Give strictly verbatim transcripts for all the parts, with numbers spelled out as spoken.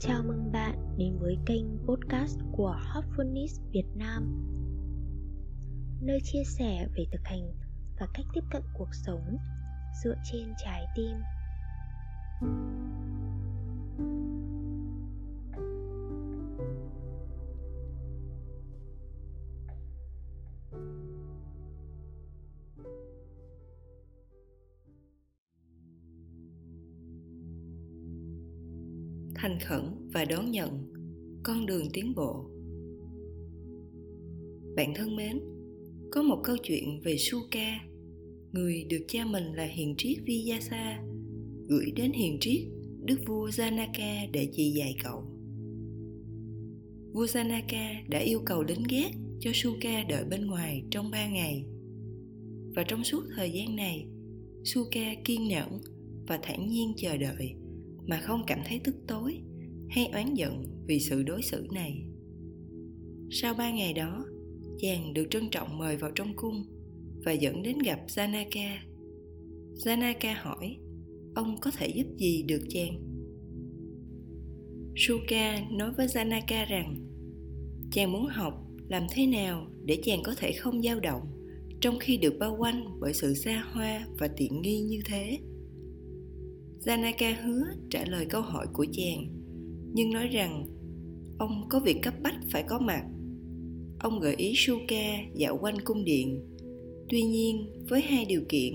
Chào mừng bạn đến với kênh podcast của Heartfulness Việt Nam, nơi chia sẻ về thực hành và cách tiếp cận cuộc sống dựa trên trái tim. Thành khẩn và đón nhận, con đường tiến bộ. Bạn thân mến, có một câu chuyện về Shuka, người được cha mình là hiền triết Vyasa gửi đến hiền triết đức vua Janaka để chỉ dạy cậu. Vua Janaka đã yêu cầu lính gác cho Shuka đợi bên ngoài trong ba ngày, và trong suốt thời gian này, Shuka kiên nhẫn và thản nhiên chờ đợi mà không cảm thấy tức tối hay oán giận vì sự đối xử này. Sau ba ngày đó, chàng được trân trọng mời vào trong cung và dẫn đến gặp Janaka. Janaka hỏi, ông có thể giúp gì được chàng? Shuka nói với Janaka rằng, chàng muốn học làm thế nào để chàng có thể không dao động trong khi được bao quanh bởi sự xa hoa và tiện nghi như thế. Janaka hứa trả lời câu hỏi của chàng, nhưng nói rằng ông có việc cấp bách phải có mặt. Ông gợi ý Shuka dạo quanh cung điện, tuy nhiên với hai điều kiện.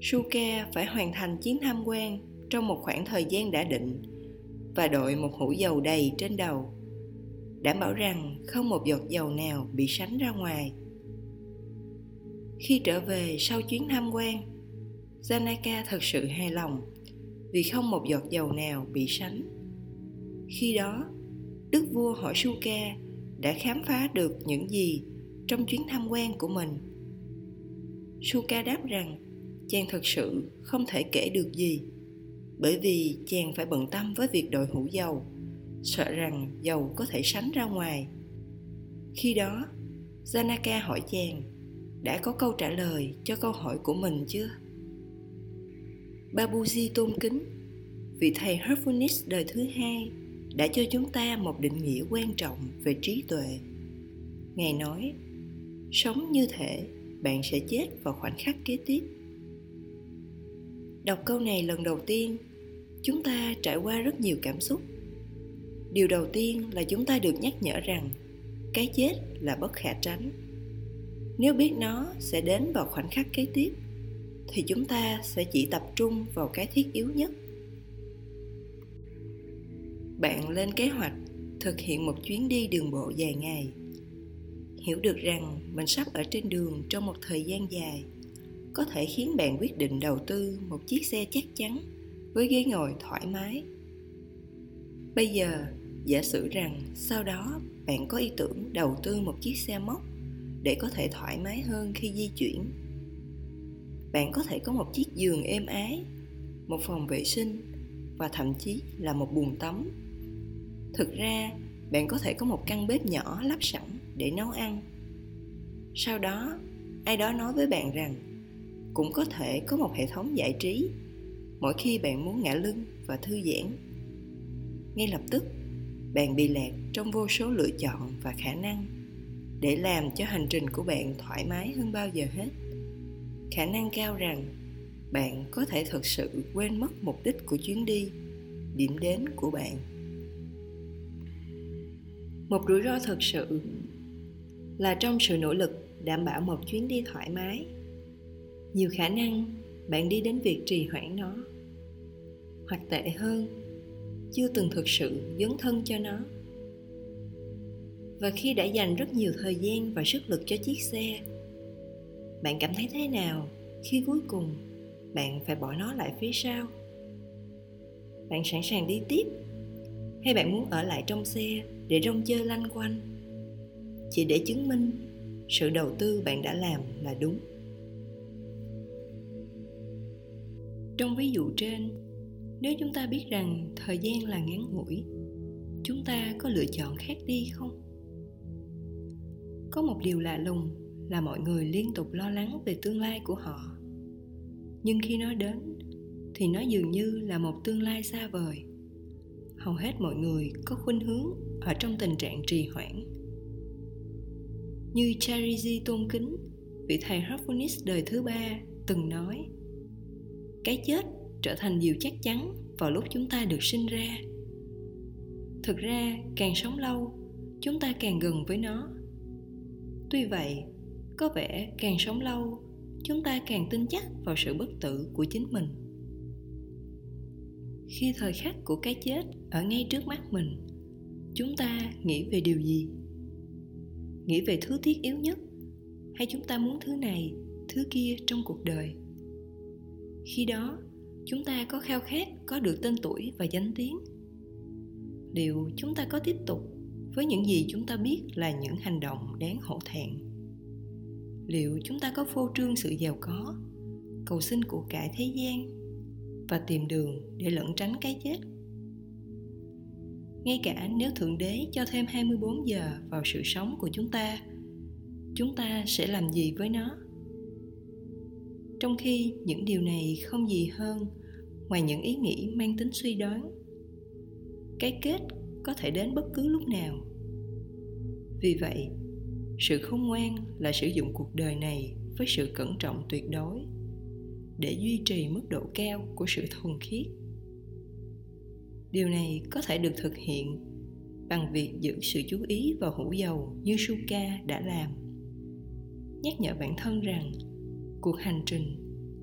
Shuka phải hoàn thành chuyến tham quan trong một khoảng thời gian đã định và đội một hũ dầu đầy trên đầu, đảm bảo rằng không một giọt dầu nào bị sánh ra ngoài. Khi trở về sau chuyến tham quan, Janaka thật sự hài lòng vì không một giọt dầu nào bị sánh. Khi đó, đức vua hỏi Shuka đã khám phá được những gì trong chuyến tham quan của mình. Shuka đáp rằng chàng thật sự không thể kể được gì, bởi vì chàng phải bận tâm với việc đội hũ dầu, sợ rằng dầu có thể sánh ra ngoài. Khi đó, Janaka hỏi chàng đã có câu trả lời cho câu hỏi của mình chưa? Babuji tôn kính, vị thầy Herphonis đời thứ hai đã cho chúng ta một định nghĩa quan trọng về trí tuệ. Ngài nói, sống như thể bạn sẽ chết vào khoảnh khắc kế tiếp. Đọc câu này lần đầu tiên, chúng ta trải qua rất nhiều cảm xúc. Điều đầu tiên là chúng ta được nhắc nhở rằng cái chết là bất khả tránh. Nếu biết nó sẽ đến vào khoảnh khắc kế tiếp, thì chúng ta sẽ chỉ tập trung vào cái thiết yếu nhất. Bạn lên kế hoạch thực hiện một chuyến đi đường bộ dài ngày, hiểu được rằng mình sắp ở trên đường trong một thời gian dài, có thể khiến bạn quyết định đầu tư một chiếc xe chắc chắn với ghế ngồi thoải mái. Bây giờ, giả sử rằng sau đó bạn có ý tưởng đầu tư một chiếc xe móc để có thể thoải mái hơn khi di chuyển. Bạn có thể có một chiếc giường êm ái, một phòng vệ sinh và thậm chí là một bồn tắm. Thực ra, bạn có thể có một căn bếp nhỏ lắp sẵn để nấu ăn. Sau đó, ai đó nói với bạn rằng cũng có thể có một hệ thống giải trí mỗi khi bạn muốn ngả lưng và thư giãn. Ngay lập tức, bạn bị lạc trong vô số lựa chọn và khả năng để làm cho hành trình của bạn thoải mái hơn bao giờ hết. Khả năng cao rằng bạn có thể thực sự quên mất mục đích của chuyến đi, điểm đến của bạn. Một rủi ro thực sự là trong sự nỗ lực đảm bảo một chuyến đi thoải mái, nhiều khả năng bạn đi đến việc trì hoãn nó, hoặc tệ hơn, chưa từng thực sự dấn thân cho nó. Và khi đã dành rất nhiều thời gian và sức lực cho chiếc xe, bạn cảm thấy thế nào khi cuối cùng bạn phải bỏ nó lại phía sau? Bạn sẵn sàng đi tiếp, hay bạn muốn ở lại trong xe để rong chơi lanh quanh, chỉ để chứng minh sự đầu tư bạn đã làm là đúng? Trong ví dụ trên, nếu chúng ta biết rằng thời gian là ngắn ngủi, chúng ta có lựa chọn khác đi không? Có một điều lạ lùng là mọi người liên tục lo lắng về tương lai của họ, nhưng khi nó đến thì nó dường như là một tương lai xa vời. Hầu hết mọi người có khuynh hướng ở trong tình trạng trì hoãn. Như Chariji tôn kính, vị thầy Herphonis đời thứ ba từng nói: cái chết trở thành điều chắc chắn vào lúc chúng ta được sinh ra. Thực ra, càng sống lâu, chúng ta càng gần với nó. Tuy vậy, có vẻ càng sống lâu, chúng ta càng tin chắc vào sự bất tử của chính mình. Khi thời khắc của cái chết ở ngay trước mắt mình, chúng ta nghĩ về điều gì? Nghĩ về thứ thiết yếu nhất, hay chúng ta muốn thứ này, thứ kia trong cuộc đời? Khi đó, chúng ta có khao khát có được tên tuổi và danh tiếng? Liệu chúng ta có tiếp tục với những gì chúng ta biết là những hành động đáng hổ thẹn? Liệu chúng ta có phô trương sự giàu có, cầu xin của cải thế gian và tìm đường để lẩn tránh cái chết? Ngay cả nếu Thượng Đế cho thêm hai mươi bốn giờ vào sự sống của chúng ta, chúng ta sẽ làm gì với nó? Trong khi những điều này không gì hơn ngoài những ý nghĩ mang tính suy đoán, cái kết có thể đến bất cứ lúc nào. Vì vậy, sự khôn ngoan là sử dụng cuộc đời này với sự cẩn trọng tuyệt đối để duy trì mức độ cao của sự thuần khiết. Điều này có thể được thực hiện bằng việc giữ sự chú ý vào hũ dầu như Shuka đã làm, nhắc nhở bản thân rằng cuộc hành trình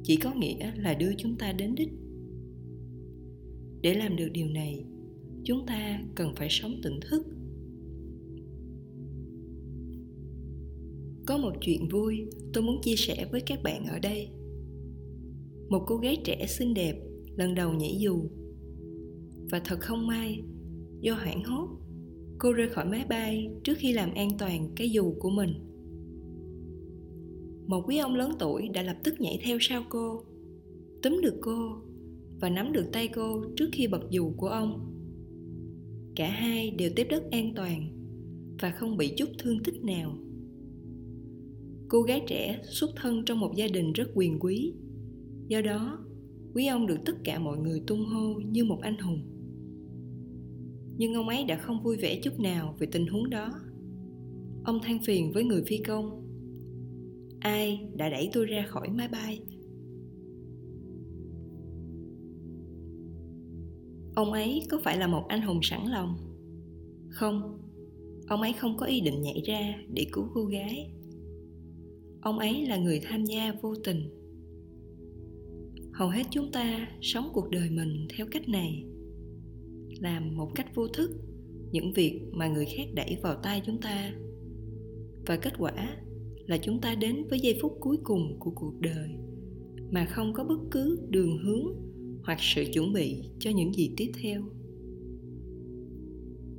chỉ có nghĩa là đưa chúng ta đến đích. Để làm được điều này, chúng ta cần phải sống tỉnh thức. Có một chuyện vui tôi muốn chia sẻ với các bạn ở đây. Một cô gái trẻ xinh đẹp lần đầu nhảy dù. Và thật không may, do hoảng hốt, cô rơi khỏi máy bay trước khi làm an toàn cái dù của mình. Một quý ông lớn tuổi đã lập tức nhảy theo sau cô, túm được cô và nắm được tay cô trước khi bật dù của ông. Cả hai đều tiếp đất an toàn và không bị chút thương tích nào. Cô gái trẻ xuất thân trong một gia đình rất quyền quý, do đó quý ông được tất cả mọi người tung hô như một anh hùng. Nhưng ông ấy đã không vui vẻ chút nào về tình huống đó. Ông than phiền với người phi công: ai đã đẩy tôi ra khỏi máy bay? Ông ấy có phải là một anh hùng sẵn lòng? Không, ông ấy không có ý định nhảy ra để cứu cô gái. Ông ấy là người tham gia vô tình. Hầu hết chúng ta sống cuộc đời mình theo cách này, làm một cách vô thức những việc mà người khác đẩy vào tay chúng ta. Và kết quả là chúng ta đến với giây phút cuối cùng của cuộc đời mà không có bất cứ đường hướng hoặc sự chuẩn bị cho những gì tiếp theo.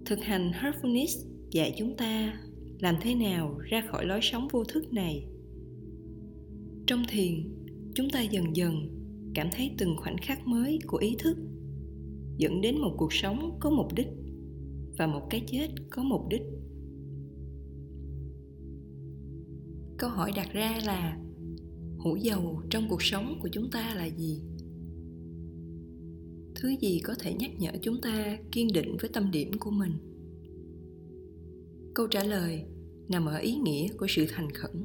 Thực hành Heartfulness dạy chúng ta làm thế nào ra khỏi lối sống vô thức này. Trong thiền, chúng ta dần dần cảm thấy từng khoảnh khắc mới của ý thức dẫn đến một cuộc sống có mục đích và một cái chết có mục đích. Câu hỏi đặt ra là hũ dầu trong cuộc sống của chúng ta là gì? Thứ gì có thể nhắc nhở chúng ta kiên định với tâm điểm của mình? Câu trả lời nằm ở ý nghĩa của sự thành khẩn.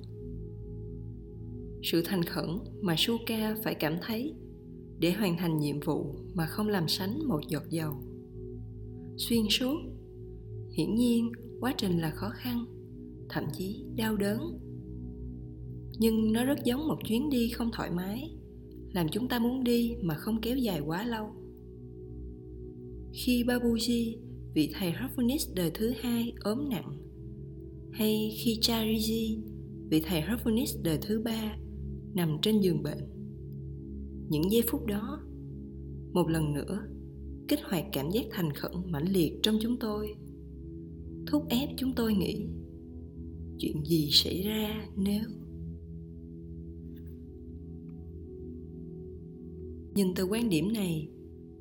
Sự thành khẩn mà Shuka phải cảm thấy để hoàn thành nhiệm vụ mà không làm sánh một giọt dầu. Xuyên suốt, hiển nhiên quá trình là khó khăn, thậm chí đau đớn. Nhưng nó rất giống một chuyến đi không thoải mái, làm chúng ta muốn đi mà không kéo dài quá lâu. Khi Babuji, vị thầy Huffenis đời thứ hai ốm nặng, hay khi Chariji, vị thầy Herphonis đời thứ ba nằm trên giường bệnh, những giây phút đó một lần nữa kích hoạt cảm giác thành khẩn mãnh liệt trong chúng tôi, thúc ép chúng tôi nghĩ chuyện gì xảy ra nếu. Nhìn từ quan điểm này,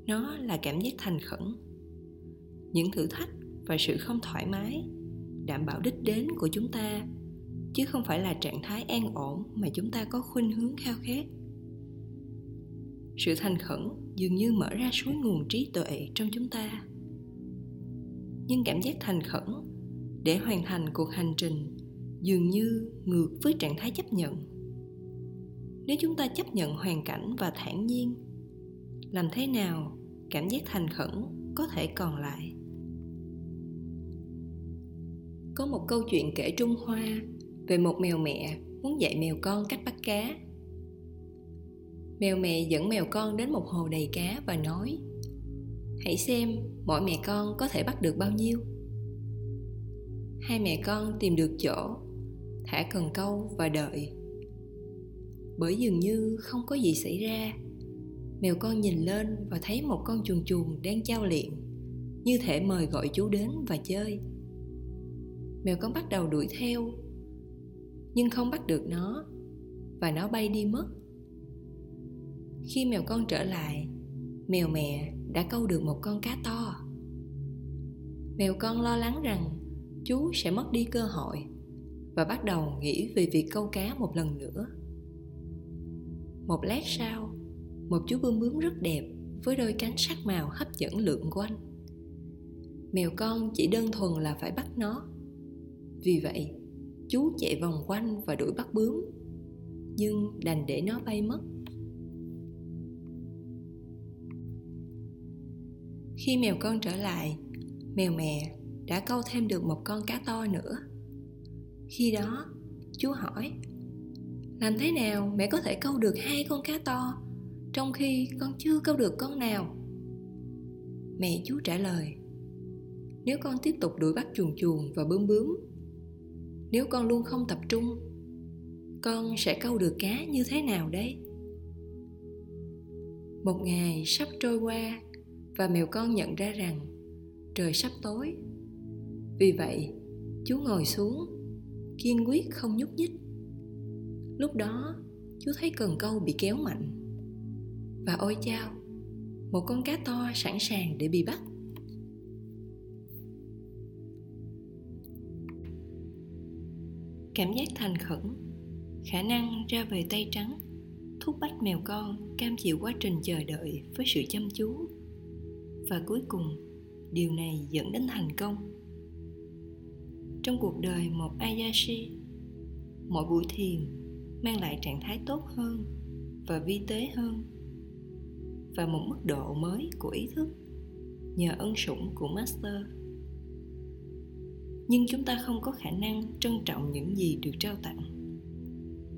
nó là cảm giác thành khẩn. Những thử thách và sự không thoải mái đảm bảo đích đến của chúng ta, chứ không phải là trạng thái an ổn mà chúng ta có khuynh hướng khao khát. Sự thành khẩn dường như mở ra suối nguồn trí tuệ trong chúng ta. Nhưng cảm giác thành khẩn để hoàn thành cuộc hành trình dường như ngược với trạng thái chấp nhận. Nếu chúng ta chấp nhận hoàn cảnh và thản nhiên, làm thế nào cảm giác thành khẩn có thể còn lại? Có một câu chuyện kể Trung Hoa về một mèo mẹ muốn dạy mèo con cách bắt cá. Mèo mẹ dẫn mèo con đến một hồ đầy cá và nói: "Hãy xem mỗi mẹ con có thể bắt được bao nhiêu." Hai mẹ con tìm được chỗ, thả cần câu và đợi. Bởi dường như không có gì xảy ra, mèo con nhìn lên và thấy một con chuồn chuồn đang chao liệng, như thể mời gọi chú đến và chơi. Mèo con bắt đầu đuổi theo, nhưng không bắt được nó, và nó bay đi mất. Khi mèo con trở lại, mèo mẹ đã câu được một con cá to. Mèo con lo lắng rằng chú sẽ mất đi cơ hội và bắt đầu nghĩ về việc câu cá một lần nữa. Một lát sau, một chú bươm bướm rất đẹp với đôi cánh sắc màu hấp dẫn lượn quanh. Mèo con chỉ đơn thuần là phải bắt nó. Vì vậy, chú chạy vòng quanh và đuổi bắt bướm, nhưng đành để nó bay mất. Khi mèo con trở lại, mèo mẹ đã câu thêm được một con cá to nữa. Khi đó, chú hỏi: "Làm thế nào mẹ có thể câu được hai con cá to, trong khi con chưa câu được con nào?" Mẹ chú trả lời: "Nếu con tiếp tục đuổi bắt chuồn chuồn và bướm bướm, nếu con luôn không tập trung, con sẽ câu được cá như thế nào đấy?" Một ngày sắp trôi qua và mèo con nhận ra rằng trời sắp tối. Vì vậy, chú ngồi xuống, kiên quyết không nhúc nhích. Lúc đó, chú thấy cần câu bị kéo mạnh. Và ôi chao, một con cá to sẵn sàng để bị bắt. Cảm giác thành khẩn, khả năng ra về tay trắng, thúc bách mèo con cam chịu quá trình chờ đợi với sự chăm chú. Và cuối cùng, điều này dẫn đến thành công. Trong cuộc đời một Ayashi, mỗi buổi thiền mang lại trạng thái tốt hơn và vi tế hơn, và một mức độ mới của ý thức nhờ ân sủng của Master. Nhưng chúng ta không có khả năng trân trọng những gì được trao tặng.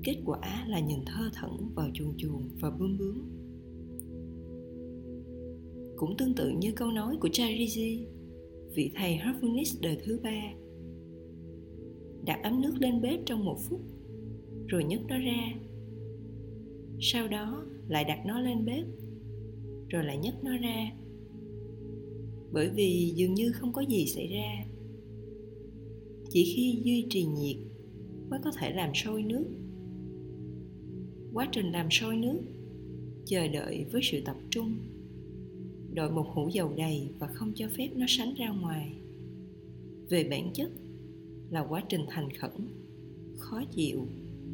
Kết quả là nhìn thơ thẩn vào chuồn chuồn và bướm bướm. Cũng tương tự như câu nói của Chariji, vị thầy Herphonis đời thứ ba: đặt ấm nước lên bếp trong một phút, rồi nhấc nó ra. Sau đó lại đặt nó lên bếp, rồi lại nhấc nó ra. Bởi vì dường như không có gì xảy ra. Chỉ khi duy trì nhiệt mới có thể làm sôi nước. Quá trình làm sôi nước, chờ đợi với sự tập trung, đội một hũ dầu đầy và không cho phép nó sánh ra ngoài, về bản chất là quá trình thành khẩn, khó chịu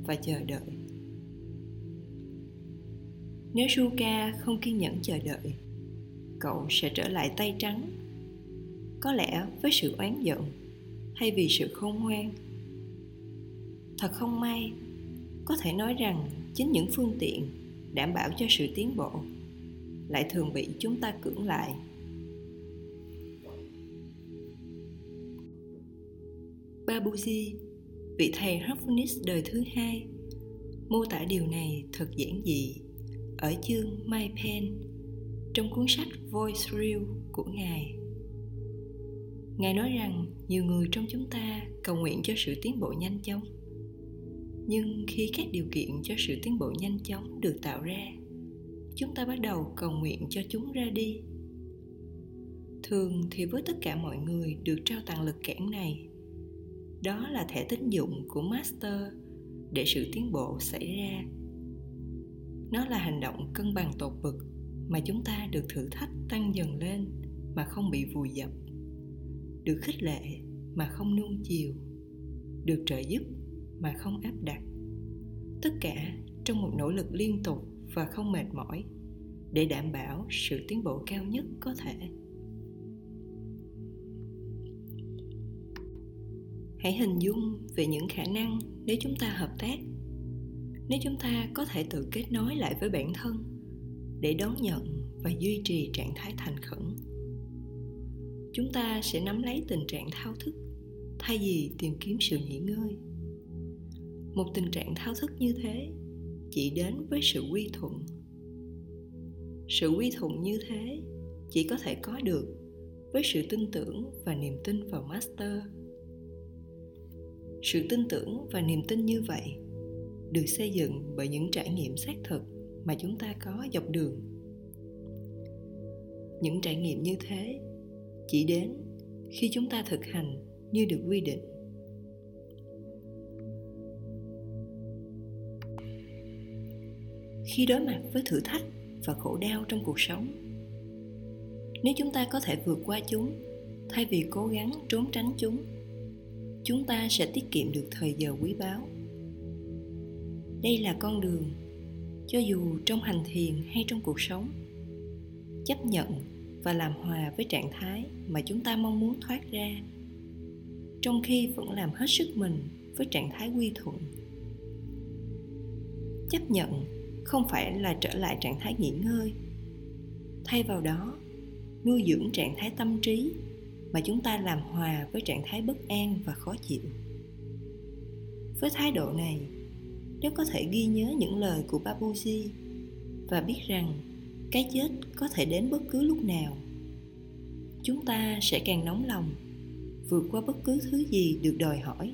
và chờ đợi. Nếu Shuka không kiên nhẫn chờ đợi, cậu sẽ trở lại tay trắng, có lẽ với sự oán giận thay vì sự khôn ngoan. Thật không may, có thể nói rằng chính những phương tiện đảm bảo cho sự tiến bộ lại thường bị chúng ta cưỡng lại. Babuji, vị thầy Huffenis đời thứ hai, mô tả điều này thật giản dị ở chương My Pen trong cuốn sách Voice Reel của Ngài. Ngài nói rằng nhiều người trong chúng ta cầu nguyện cho sự tiến bộ nhanh chóng, nhưng khi các điều kiện cho sự tiến bộ nhanh chóng được tạo ra, chúng ta bắt đầu cầu nguyện cho chúng ra đi. Thường thì với tất cả mọi người được trao tặng lực cản này, đó là thẻ tín dụng của Master để sự tiến bộ xảy ra. Nó là hành động cân bằng tột bực mà chúng ta được thử thách tăng dần lên mà không bị vùi dập, được khích lệ mà không nuông chiều, được trợ giúp mà không áp đặt. Tất cả trong một nỗ lực liên tục và không mệt mỏi để đảm bảo sự tiến bộ cao nhất có thể. Hãy hình dung về những khả năng nếu chúng ta hợp tác, nếu chúng ta có thể tự kết nối lại với bản thân để đón nhận và duy trì trạng thái thành khẩn. Chúng ta sẽ nắm lấy tình trạng thao thức thay vì tìm kiếm sự nghỉ ngơi. Một tình trạng thao thức như thế chỉ đến với sự quy thuận. Sự quy thuận như thế chỉ có thể có được với sự tin tưởng và niềm tin vào Master. Sự tin tưởng và niềm tin như vậy được xây dựng bởi những trải nghiệm xác thực mà chúng ta có dọc đường. Những trải nghiệm như thế chỉ đến khi chúng ta thực hành như được quy định. Khi đối mặt với thử thách và khổ đau trong cuộc sống, nếu chúng ta có thể vượt qua chúng thay vì cố gắng trốn tránh chúng, chúng ta sẽ tiết kiệm được thời giờ quý báu. Đây là con đường, cho dù trong hành thiền hay trong cuộc sống, chấp nhận và làm hòa với trạng thái mà chúng ta mong muốn thoát ra, trong khi vẫn làm hết sức mình với trạng thái quy thuận. Chấp nhận không phải là trở lại trạng thái nghỉ ngơi. Thay vào đó, nuôi dưỡng trạng thái tâm trí mà chúng ta làm hòa với trạng thái bất an và khó chịu. Với thái độ này, nếu có thể ghi nhớ những lời của Babuji và biết rằng cái chết có thể đến bất cứ lúc nào, chúng ta sẽ càng nóng lòng vượt qua bất cứ thứ gì được đòi hỏi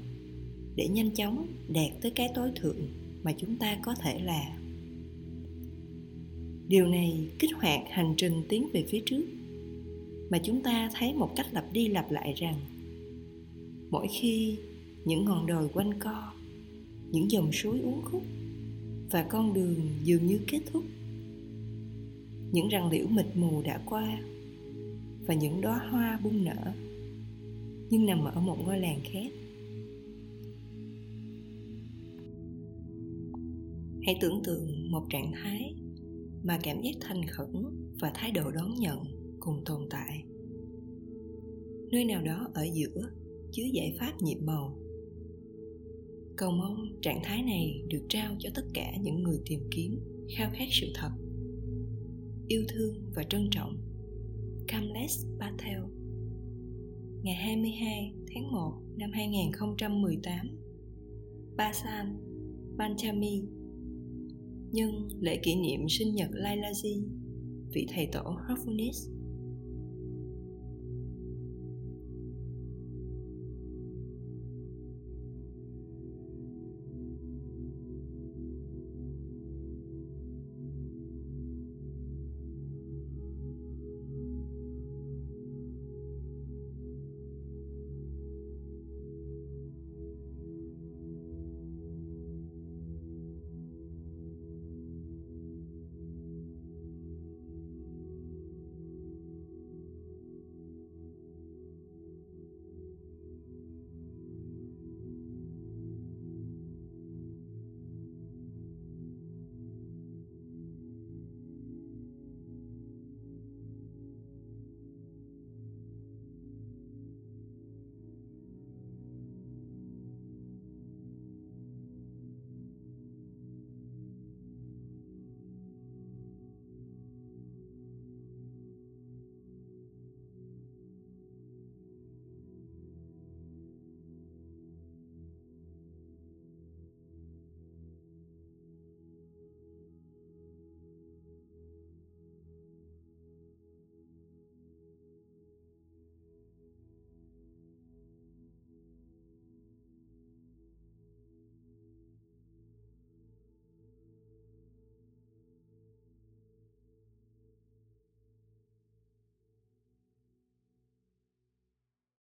để nhanh chóng đạt tới cái tối thượng mà chúng ta có thể là. Điều này kích hoạt hành trình tiến về phía trước mà chúng ta thấy một cách lặp đi lặp lại rằng mỗi khi những ngọn đồi quanh co, những dòng suối uốn khúc và con đường dường như kết thúc, những rặng liễu mịt mù đã qua và những đóa hoa bung nở nhưng nằm ở một ngôi làng khác. Hãy tưởng tượng một trạng thái mà cảm giác thành khẩn và thái độ đón nhận cùng tồn tại. Nơi nào đó ở giữa chứa giải pháp nhiệm màu. Cầu mong trạng thái này được trao cho tất cả những người tìm kiếm, khao khát sự thật. Yêu thương và trân trọng. Kamlesh Patel. Ngày hai mươi hai tháng một năm hai nghìn không trăm mười tám, Basan, Panchami. Nhân lễ kỷ niệm sinh nhật Lalaji, vị thầy tổ Herphonis.